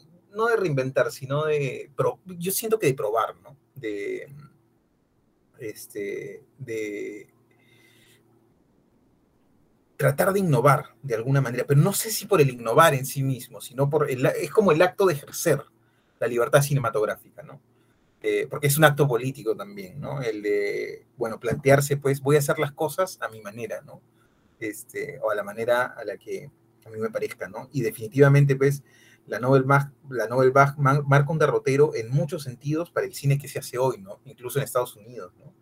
reinventar, sino de... Yo siento que de probar, ¿no? De tratar de innovar de alguna manera, pero no sé si por el innovar en sí mismo, sino es como el acto de ejercer la libertad cinematográfica, ¿no? Porque es un acto político también, ¿no? El de, bueno, plantearse, pues, voy a hacer las cosas a mi manera, ¿no? O a la manera a la que a mí me parezca, ¿no? Y definitivamente, pues, la Nouvelle Vague marca un derrotero en muchos sentidos para el cine que se hace hoy, ¿no? Incluso en Estados Unidos, ¿no?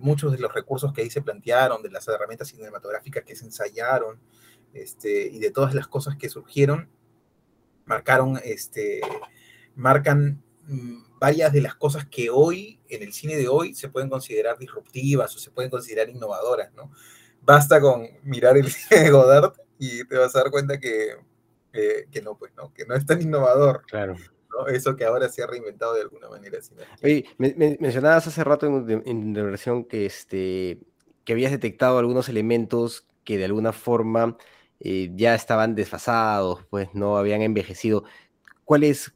Muchos de los recursos que ahí se plantearon, de las herramientas cinematográficas que se ensayaron, y de todas las cosas que surgieron, marcan varias de las cosas que hoy, en el cine de hoy, se pueden considerar disruptivas o se pueden considerar innovadoras, ¿no? Basta con mirar el cine de Godard y te vas a dar cuenta que no, pues, ¿no? Que no es tan innovador. Claro. ¿No? Eso que ahora se ha reinventado de alguna manera. Oye, mencionabas hace rato en la versión que habías detectado algunos elementos que de alguna forma ya estaban desfasados, pues no habían envejecido. ¿Cuáles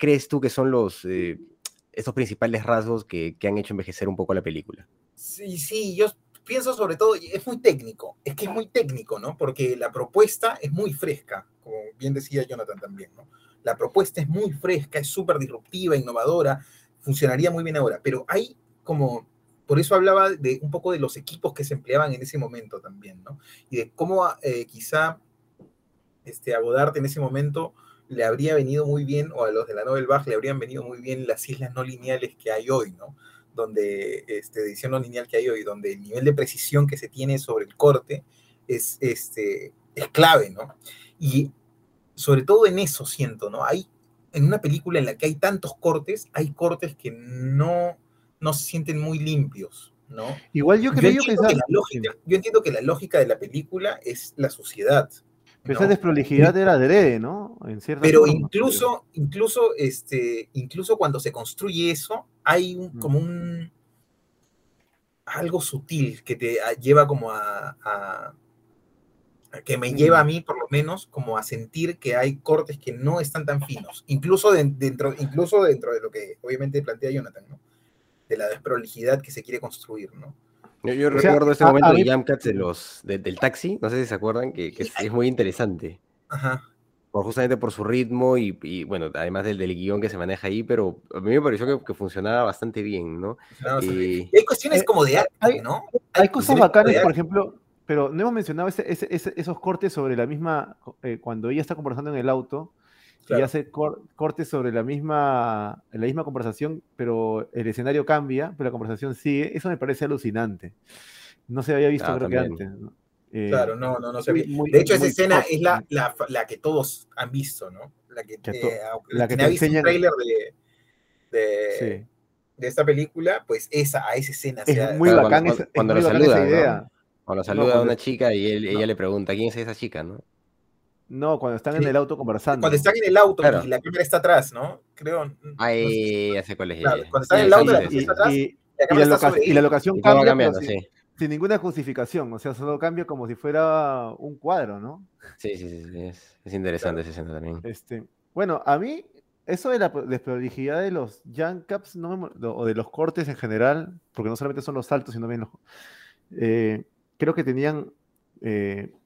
crees tú que son estos principales rasgos que han hecho envejecer un poco la película? Sí, yo pienso sobre todo, es muy técnico, ¿no? Porque la propuesta es muy fresca, como bien decía Jonathan también, ¿no? La propuesta es muy fresca, es súper disruptiva, innovadora, funcionaría muy bien ahora, pero hay como, por eso hablaba de un poco de los equipos que se empleaban en ese momento también, ¿no? Y de cómo quizá a Godard en ese momento le habría venido muy bien, o a los de la Nouvelle Vague le habrían venido muy bien las islas no lineales que hay hoy, ¿no? Donde, de edición no lineal que hay hoy, donde el nivel de precisión que se tiene sobre el corte es clave, ¿no? Y sobre todo en eso siento, ¿no? Hay, en una película en la que hay tantos cortes, hay cortes que no se sienten muy limpios, ¿no? Igual yo entiendo que la lógica de la película es la suciedad. Pero esa desprolijidad era adrede, ¿no? En cierta forma. Incluso cuando se construye eso, hay algo sutil que te lleva como que me lleva a mí, por lo menos, como a sentir que hay cortes que no están tan finos. Incluso dentro de lo que obviamente plantea Jonathan, ¿no? De la desprolijidad que se quiere construir, ¿no? Yo recuerdo ese momento de Jump Cuts del taxi, no sé si se acuerdan, que es muy interesante. Ajá. Justamente por su ritmo y bueno, además del guión que se maneja ahí, pero a mí me pareció que funcionaba bastante bien, ¿no? Hay cuestiones como de arte, ¿no? Hay cosas bacanas, por ejemplo, pero no hemos mencionado esos cortes sobre la misma, cuando ella está conversando en el auto, claro. Y hace cortes sobre la misma conversación, pero el escenario cambia, pero la conversación sigue. Eso me parece alucinante. No se había visto, creo también. Que antes. ¿No? Claro, no se había visto. De hecho, esa escena es la que todos han visto, ¿no? La que ha visto el trailer de esta película, pues esa escena. Es muy bacán cuando la saluda, idea. ¿No? Cuando saluda a una chica y ella le pregunta, ¿quién es esa chica, no? No, cuando están en el auto conversando. Cuando están en el auto, claro. Y la cámara está atrás, ¿no? Creo. Ay, no sé. Ya sé cuál es. Claro, cuando están en el auto, la cámara está atrás. Y la locación cambia sin ninguna justificación. O sea, solo cambia como si fuera un cuadro, ¿no? Sí. Es interesante, claro. Esa escena también. Bueno, a mí, eso de la desprolijidad de los jump cuts, o de los cortes en general, porque no solamente son los saltos, sino también los. Creo que tenían.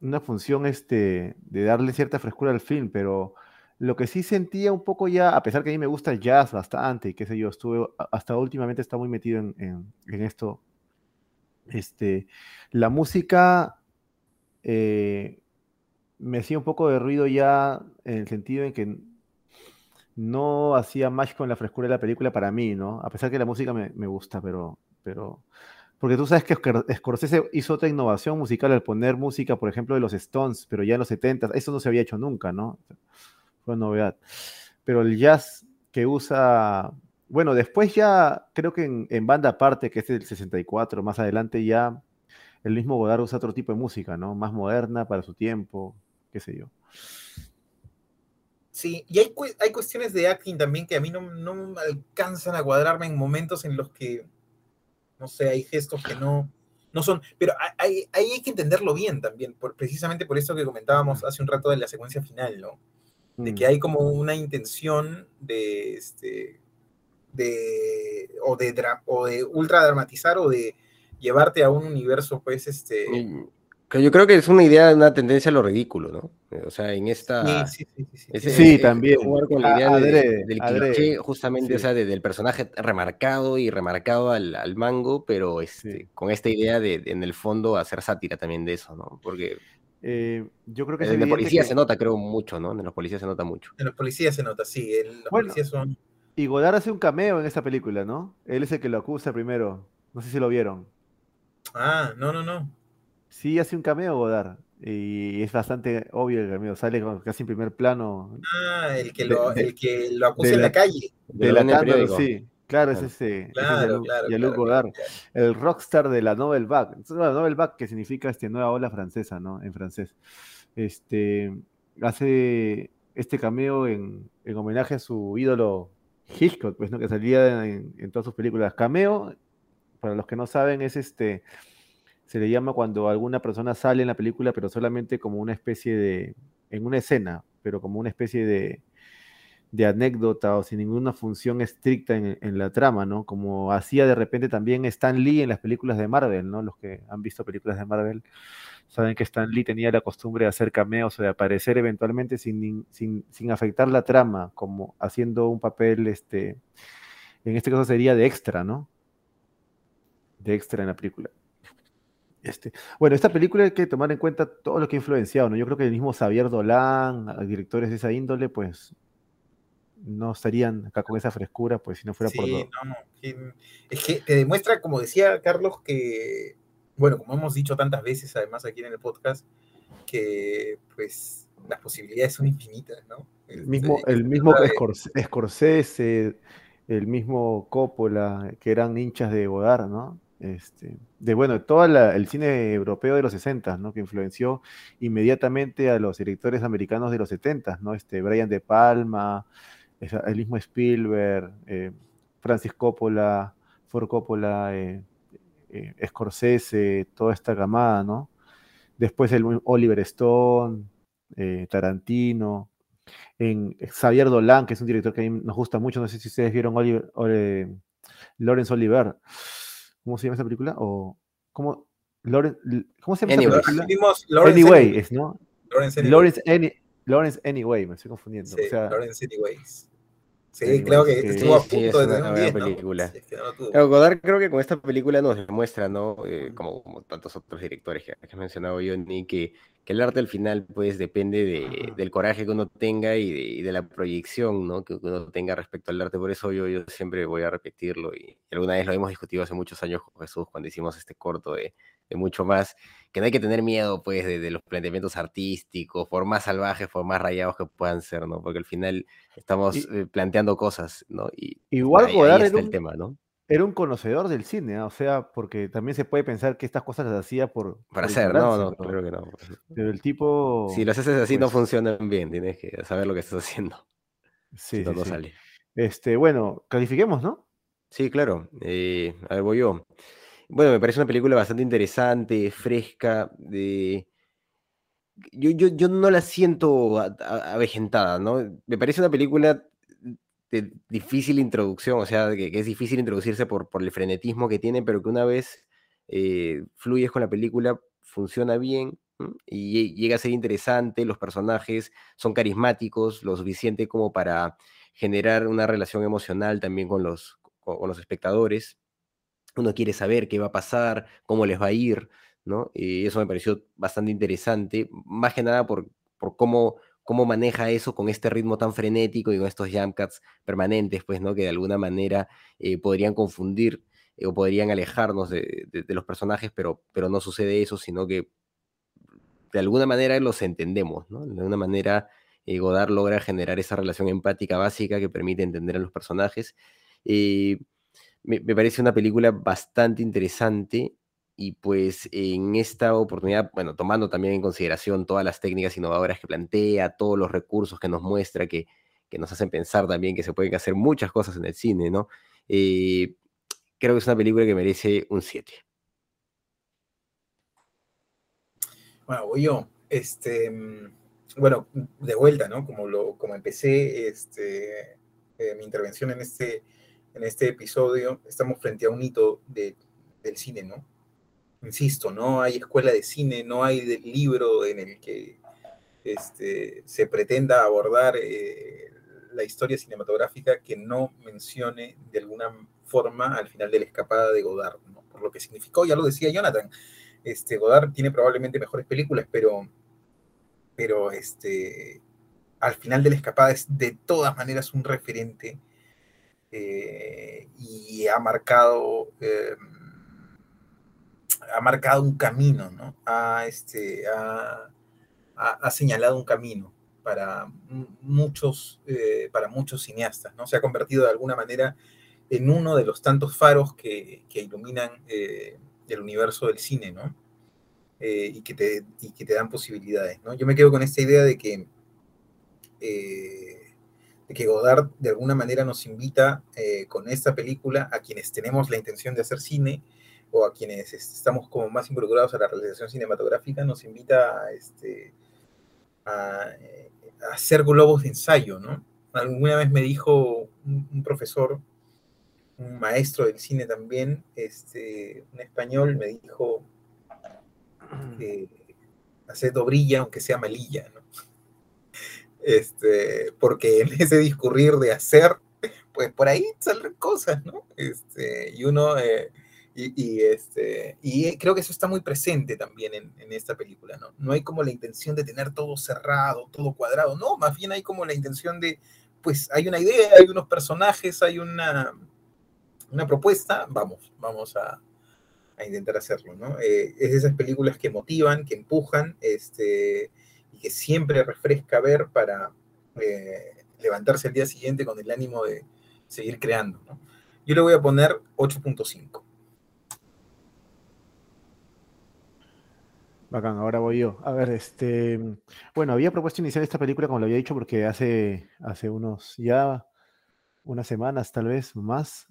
Una función de darle cierta frescura al film, pero lo que sí sentía un poco ya, a pesar que a mí me gusta el jazz bastante, y qué sé yo, hasta últimamente está muy metido en esto, la música me hacía un poco de ruido ya, en el sentido en que no hacía match con la frescura de la película para mí, ¿no? A pesar que la música me gusta, pero porque tú sabes que Scorsese hizo otra innovación musical al poner música, por ejemplo, de los Stones, pero ya en los 70, eso no se había hecho nunca, ¿no? Fue una novedad. Pero el jazz que usa... Bueno, después ya, creo que en Banda Aparte, que es del 64, más adelante ya el mismo Godard usa otro tipo de música, ¿no? Más moderna para su tiempo, qué sé yo. Sí, y hay cuestiones de acting también que a mí no alcanzan a cuadrarme en momentos en los que... No sé, hay gestos que no son... Pero hay que entenderlo bien también, precisamente por eso que comentábamos hace un rato de la secuencia final, ¿no? De que hay como una intención de ultra dramatizar o de llevarte a un universo, pues, Yo creo que es una idea, una tendencia a lo ridículo, ¿no? O sea, en esta... Sí. También. Jugar con la idea del cliché, justamente, sí. O sea, del personaje remarcado y remarcado al mango, pero con esta idea de, en el fondo, hacer sátira también de eso, ¿no? Porque... yo creo que... En los policías se nota, creo, mucho, ¿no? En los policías se nota mucho. En los policías se nota, sí. Policías son... Y Godard hace un cameo en esta película, ¿no? Él es el que lo acusa primero. No sé si lo vieron. Ah, no. Sí, hace un cameo Godard, y es bastante obvio el cameo, sale casi en primer plano. Ah, el que lo acusa en la calle. De la calle, sí, claro, es ese Jean-Luc Godard, el rockstar de la Nouvelle Vague. Entonces, la Nouvelle Vague, que significa nueva ola francesa, ¿no? En francés. Hace este cameo en homenaje a su ídolo Hitchcock, pues, ¿no? Que salía en todas sus películas. Cameo, para los que no saben, es se le llama cuando alguna persona sale en la película, pero solamente como una especie en una escena, pero como una especie de anécdota o sin ninguna función estricta en la trama, ¿no? Como hacía de repente también Stan Lee en las películas de Marvel, ¿no? Los que han visto películas de Marvel saben que Stan Lee tenía la costumbre de hacer cameos o de aparecer eventualmente sin afectar la trama, como haciendo un papel, en este caso sería de extra, ¿no? De extra en la película. Bueno, esta película hay que tomar en cuenta todo lo que ha influenciado, ¿no? Yo creo que el mismo Xavier Dolan, directores de esa índole, pues no estarían acá con esa frescura, pues si no fuera por... Sí, no, es que te demuestra, como decía Carlos, que, bueno, como hemos dicho tantas veces, además aquí en el podcast, que pues las posibilidades son infinitas, ¿no? El mismo Scorsese, el mismo Coppola, que eran hinchas de Godard, ¿no? Todo el cine europeo de los 60, ¿no? Que influenció inmediatamente a los directores americanos de los 70, ¿no? Brian De Palma, el mismo Spielberg, Francis Coppola, Ford Coppola, Scorsese, toda esta camada, ¿no? Después el Oliver Stone, Tarantino, Xavier Dolan, que es un director que a mí nos gusta mucho, no sé si ustedes vieron Laurence Olivier. ¿Cómo se llama esa película? ¿Cómo se llama esa película? Anyways, ¿no? Laurence Anyways, me estoy confundiendo. Sí, Laurence Anyways. Sí, creo que estuvo a punto de tener una gran película. Godard creo que con esta película nos demuestra, ¿no? Como tantos otros directores que has mencionado, Johnny, que el arte al final pues depende del coraje que uno tenga y de la proyección, ¿no? Que uno tenga respecto al arte. Por eso yo siempre voy a repetirlo, y alguna vez lo hemos discutido hace muchos años con Jesús cuando hicimos este corto de mucho más, que no hay que tener miedo pues de los planteamientos artísticos, por más salvajes, por más rayados que puedan ser, ¿no? Porque al final estamos planteando cosas, ¿no? Igual ahí está el tema, ¿no? Era un conocedor del cine, ¿no? O sea, porque también se puede pensar que estas cosas las hacía por hacer, creo que no. Pero el tipo... Si las haces así pues, no funcionan bien, tienes que saber lo que estás haciendo. Sí, no sale. Califiquemos, ¿no? Sí, claro. A ver, voy yo. Bueno, me parece una película bastante interesante, fresca, de... Yo no la siento avejentada, ¿no? Me parece una película... de difícil introducción, o sea, que es difícil introducirse por el frenetismo que tiene, pero que una vez fluyes con la película, funciona bien, ¿sí? Y llega a ser interesante, los personajes son carismáticos, lo suficiente como para generar una relación emocional también con los espectadores. Uno quiere saber qué va a pasar, cómo les va a ir, ¿no? Y eso me pareció bastante interesante, más que nada por cómo maneja eso con este ritmo tan frenético y con estos jump cuts permanentes, pues, ¿no? Que de alguna manera podrían confundir o podrían alejarnos de los personajes, pero no sucede eso, sino que de alguna manera los entendemos, ¿no? De alguna manera Godard logra generar esa relación empática básica que permite entender a los personajes. Me parece una película bastante interesante. Y pues en esta oportunidad, bueno, tomando también en consideración todas las técnicas innovadoras que plantea, todos los recursos que nos muestra, que nos hacen pensar también que se pueden hacer muchas cosas en el cine, ¿no? Creo que es una película que merece un 7. Bueno, voy yo. De vuelta, ¿no? Como empecé mi intervención en este episodio, estamos frente a un hito del cine, ¿no? Insisto, no hay escuela de cine, no hay libro en el que se pretenda abordar la historia cinematográfica que no mencione de alguna forma Al final de la escapada de Godard, ¿no? Por lo que significó, ya lo decía Jonathan, Godard tiene probablemente mejores películas, pero Al final de la escapada es de todas maneras un referente y ha marcado... ha marcado un camino, ¿no? Ha señalado un camino para muchos cineastas, ¿no? Se ha convertido de alguna manera en uno de los tantos faros que iluminan el universo del cine, ¿no? Y que te dan posibilidades, ¿no? Yo me quedo con esta idea de que Godard de alguna manera nos invita con esta película a quienes tenemos la intención de hacer cine, o a quienes estamos como más involucrados a la realización cinematográfica, nos invita a hacer globos de ensayo, ¿no? Alguna vez me dijo un profesor, un maestro del cine también, un español, me dijo, hacer dobrilla aunque sea malilla, ¿no? Porque en ese discurrir de hacer, pues por ahí salen cosas, ¿no? Y uno... Y creo que eso está muy presente también en esta película, ¿no? No hay como la intención de tener todo cerrado, todo cuadrado, no, más bien hay como la intención de, pues, hay una idea, hay unos personajes, hay una propuesta, vamos a intentar hacerlo, ¿no? Es de esas películas que motivan, que empujan, y que siempre refresca ver para levantarse el día siguiente con el ánimo de seguir creando, ¿no? Yo le voy a poner 8.5. Bacán, ahora voy yo. A ver, bueno, había propuesto iniciar esta película, como lo había dicho, porque hace unas semanas, tal vez, más,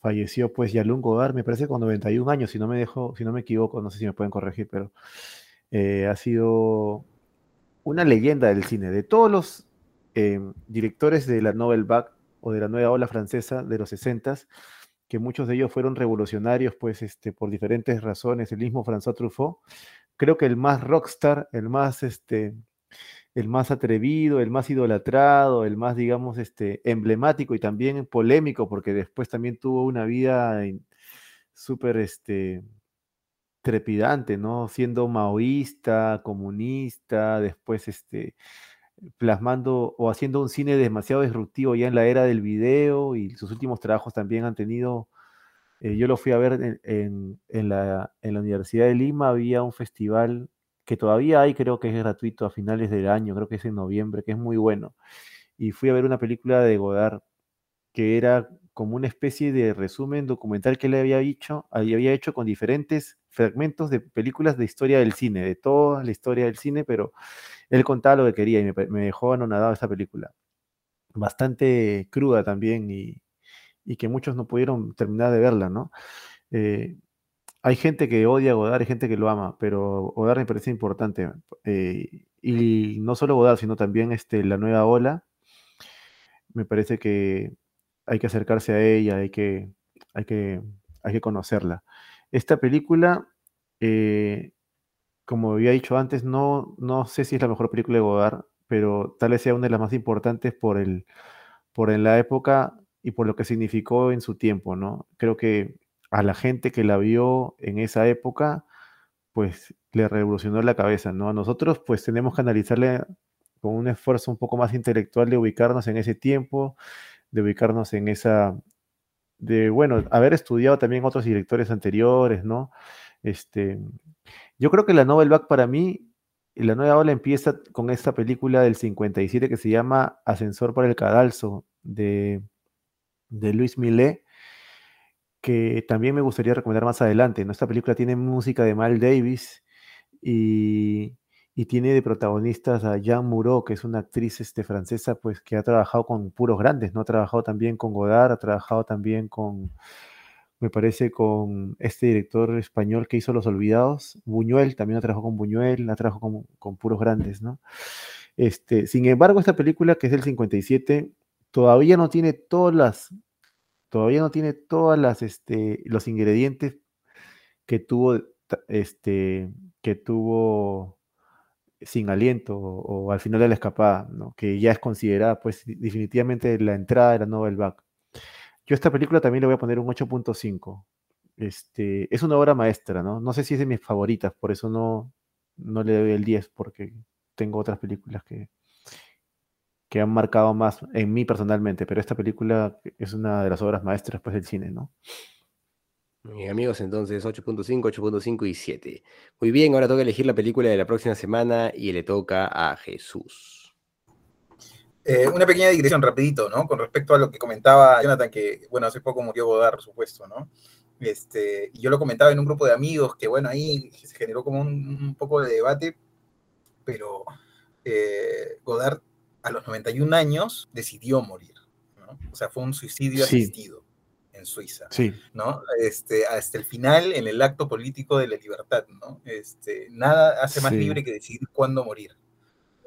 falleció, pues, Jean-Luc Godard, me parece, con 91 años, si no me equivoco, no sé si me pueden corregir, pero ha sido una leyenda del cine. De todos los directores de la Nouvelle Vague o de la nueva ola francesa de los 60s, que muchos de ellos fueron revolucionarios, pues, por diferentes razones, el mismo François Truffaut, creo que el más rockstar, el más atrevido, el más idolatrado, el más, digamos, emblemático y también polémico, porque después también tuvo una vida súper, trepidante, ¿no? Siendo maoísta, comunista, después, plasmando o haciendo un cine demasiado disruptivo ya en la era del video, y sus últimos trabajos también han tenido, yo lo fui a ver en la Universidad de Lima, había un festival que todavía hay, creo que es gratuito a finales del año, creo que es en noviembre, que es muy bueno, y fui a ver una película de Godard, que era como una especie de resumen documental que él había hecho con diferentes fragmentos de películas de historia del cine, de toda la historia del cine, pero él contaba lo que quería y me dejó anonadado esta película. Bastante cruda también y que muchos no pudieron terminar de verla, ¿no? Hay gente que odia a Godard, hay gente que lo ama, pero Godard me parece importante. Y no solo Godard, sino también la nueva ola. Me parece que hay que acercarse a ella, hay que conocerla. Esta película, como había dicho antes, no sé si es la mejor película de Godard, pero tal vez sea una de las más importantes por la época y por lo que significó en su tiempo, ¿no? Creo que a la gente que la vio en esa época, pues le revolucionó la cabeza, ¿no? A nosotros, pues tenemos que analizarle con un esfuerzo un poco más intelectual de ubicarnos en ese tiempo, de ubicarnos en esa... bueno, haber estudiado también otros directores anteriores, ¿no? Yo creo que la Nouvelle Vague para mí, la nueva ola empieza con esta película del 57 que se llama Ascensor para el Cadalso, de Luis Millet, que también me gustaría recomendar más adelante, ¿no? Esta película tiene música de Miles Davis y tiene de protagonistas a Jeanne Moreau, que es una actriz francesa, pues, que ha trabajado con puros grandes, ¿no? Ha trabajado también con Godard, ha trabajado también con, me parece, con este director español que hizo Los Olvidados, Buñuel, también ha trabajado con Buñuel, ha trabajado con puros grandes, ¿no? Sin embargo, esta película, que es del 57, todavía no tiene todas las los ingredientes que tuvo Sin aliento o Al final de la escapada, ¿no? Que ya es considerada, pues, definitivamente la entrada de la Nouvelle Vague. Yo a esta película también le voy a poner un 8.5. Es una obra maestra, ¿no? No sé si es de mis favoritas, por eso no le doy el 10, porque tengo otras películas que han marcado más en mí personalmente, pero esta película es una de las obras maestras, pues, del cine, ¿no? Bien, amigos, entonces 8.5, 8.5 y 7. Muy bien, ahora toca elegir la película de la próxima semana y le toca a Jesús. Una pequeña digresión rapidito, ¿no? Con respecto a lo que comentaba Jonathan, que, bueno, hace poco murió Godard, por supuesto, ¿no? Y yo lo comentaba en un grupo de amigos que, bueno, ahí se generó como un poco de debate, pero Godard a los 91 años decidió morir, ¿no? O sea, fue un suicidio asistido. En Suiza, sí, ¿no? Hasta el final, en el acto político de la libertad, ¿no? Nada hace más libre que decidir cuándo morir,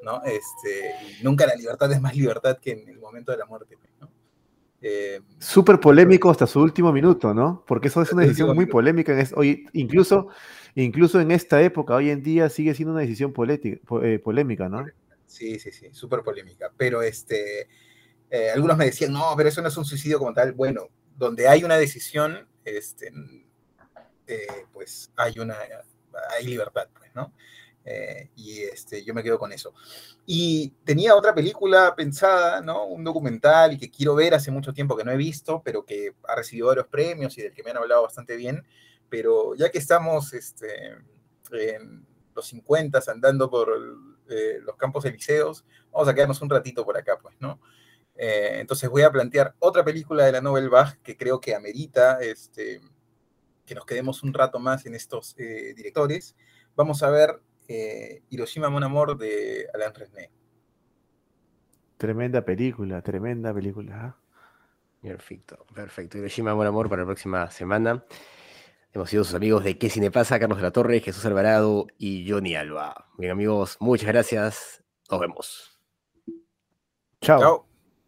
¿no? Y nunca la libertad es más libertad que en el momento de la muerte, ¿no? Súper polémico hasta su último minuto, ¿no? Porque eso es una decisión muy polémica. Hoy, incluso en esta época, hoy en día, sigue siendo una decisión polémica, ¿no? Sí, súper polémica. Pero algunos me decían, no, pero eso no es un suicidio como tal. Bueno, donde hay una decisión, pues hay libertad, pues, ¿no? Yo me quedo con eso. Y tenía otra película pensada, ¿no? Un documental y que quiero ver hace mucho tiempo que no he visto, pero que ha recibido varios premios y del que me han hablado bastante bien. Pero ya que estamos los 50, andando por los campos elíseos. Vamos a quedarnos un ratito por acá, pues, ¿no? Entonces voy a plantear otra película de la Nouvelle Vague que creo que amerita que nos quedemos un rato más en estos directores. Vamos a ver Hiroshima Mon Amor de Alain Resnais. Tremenda película. Perfecto, perfecto. Hiroshima Mon Amor para la próxima semana. Hemos sido sus amigos de ¿Qué Cine Pasa? Carlos de la Torre, Jesús Alvarado y Johnny Alba. Bien, amigos, muchas gracias. Nos vemos. Chao.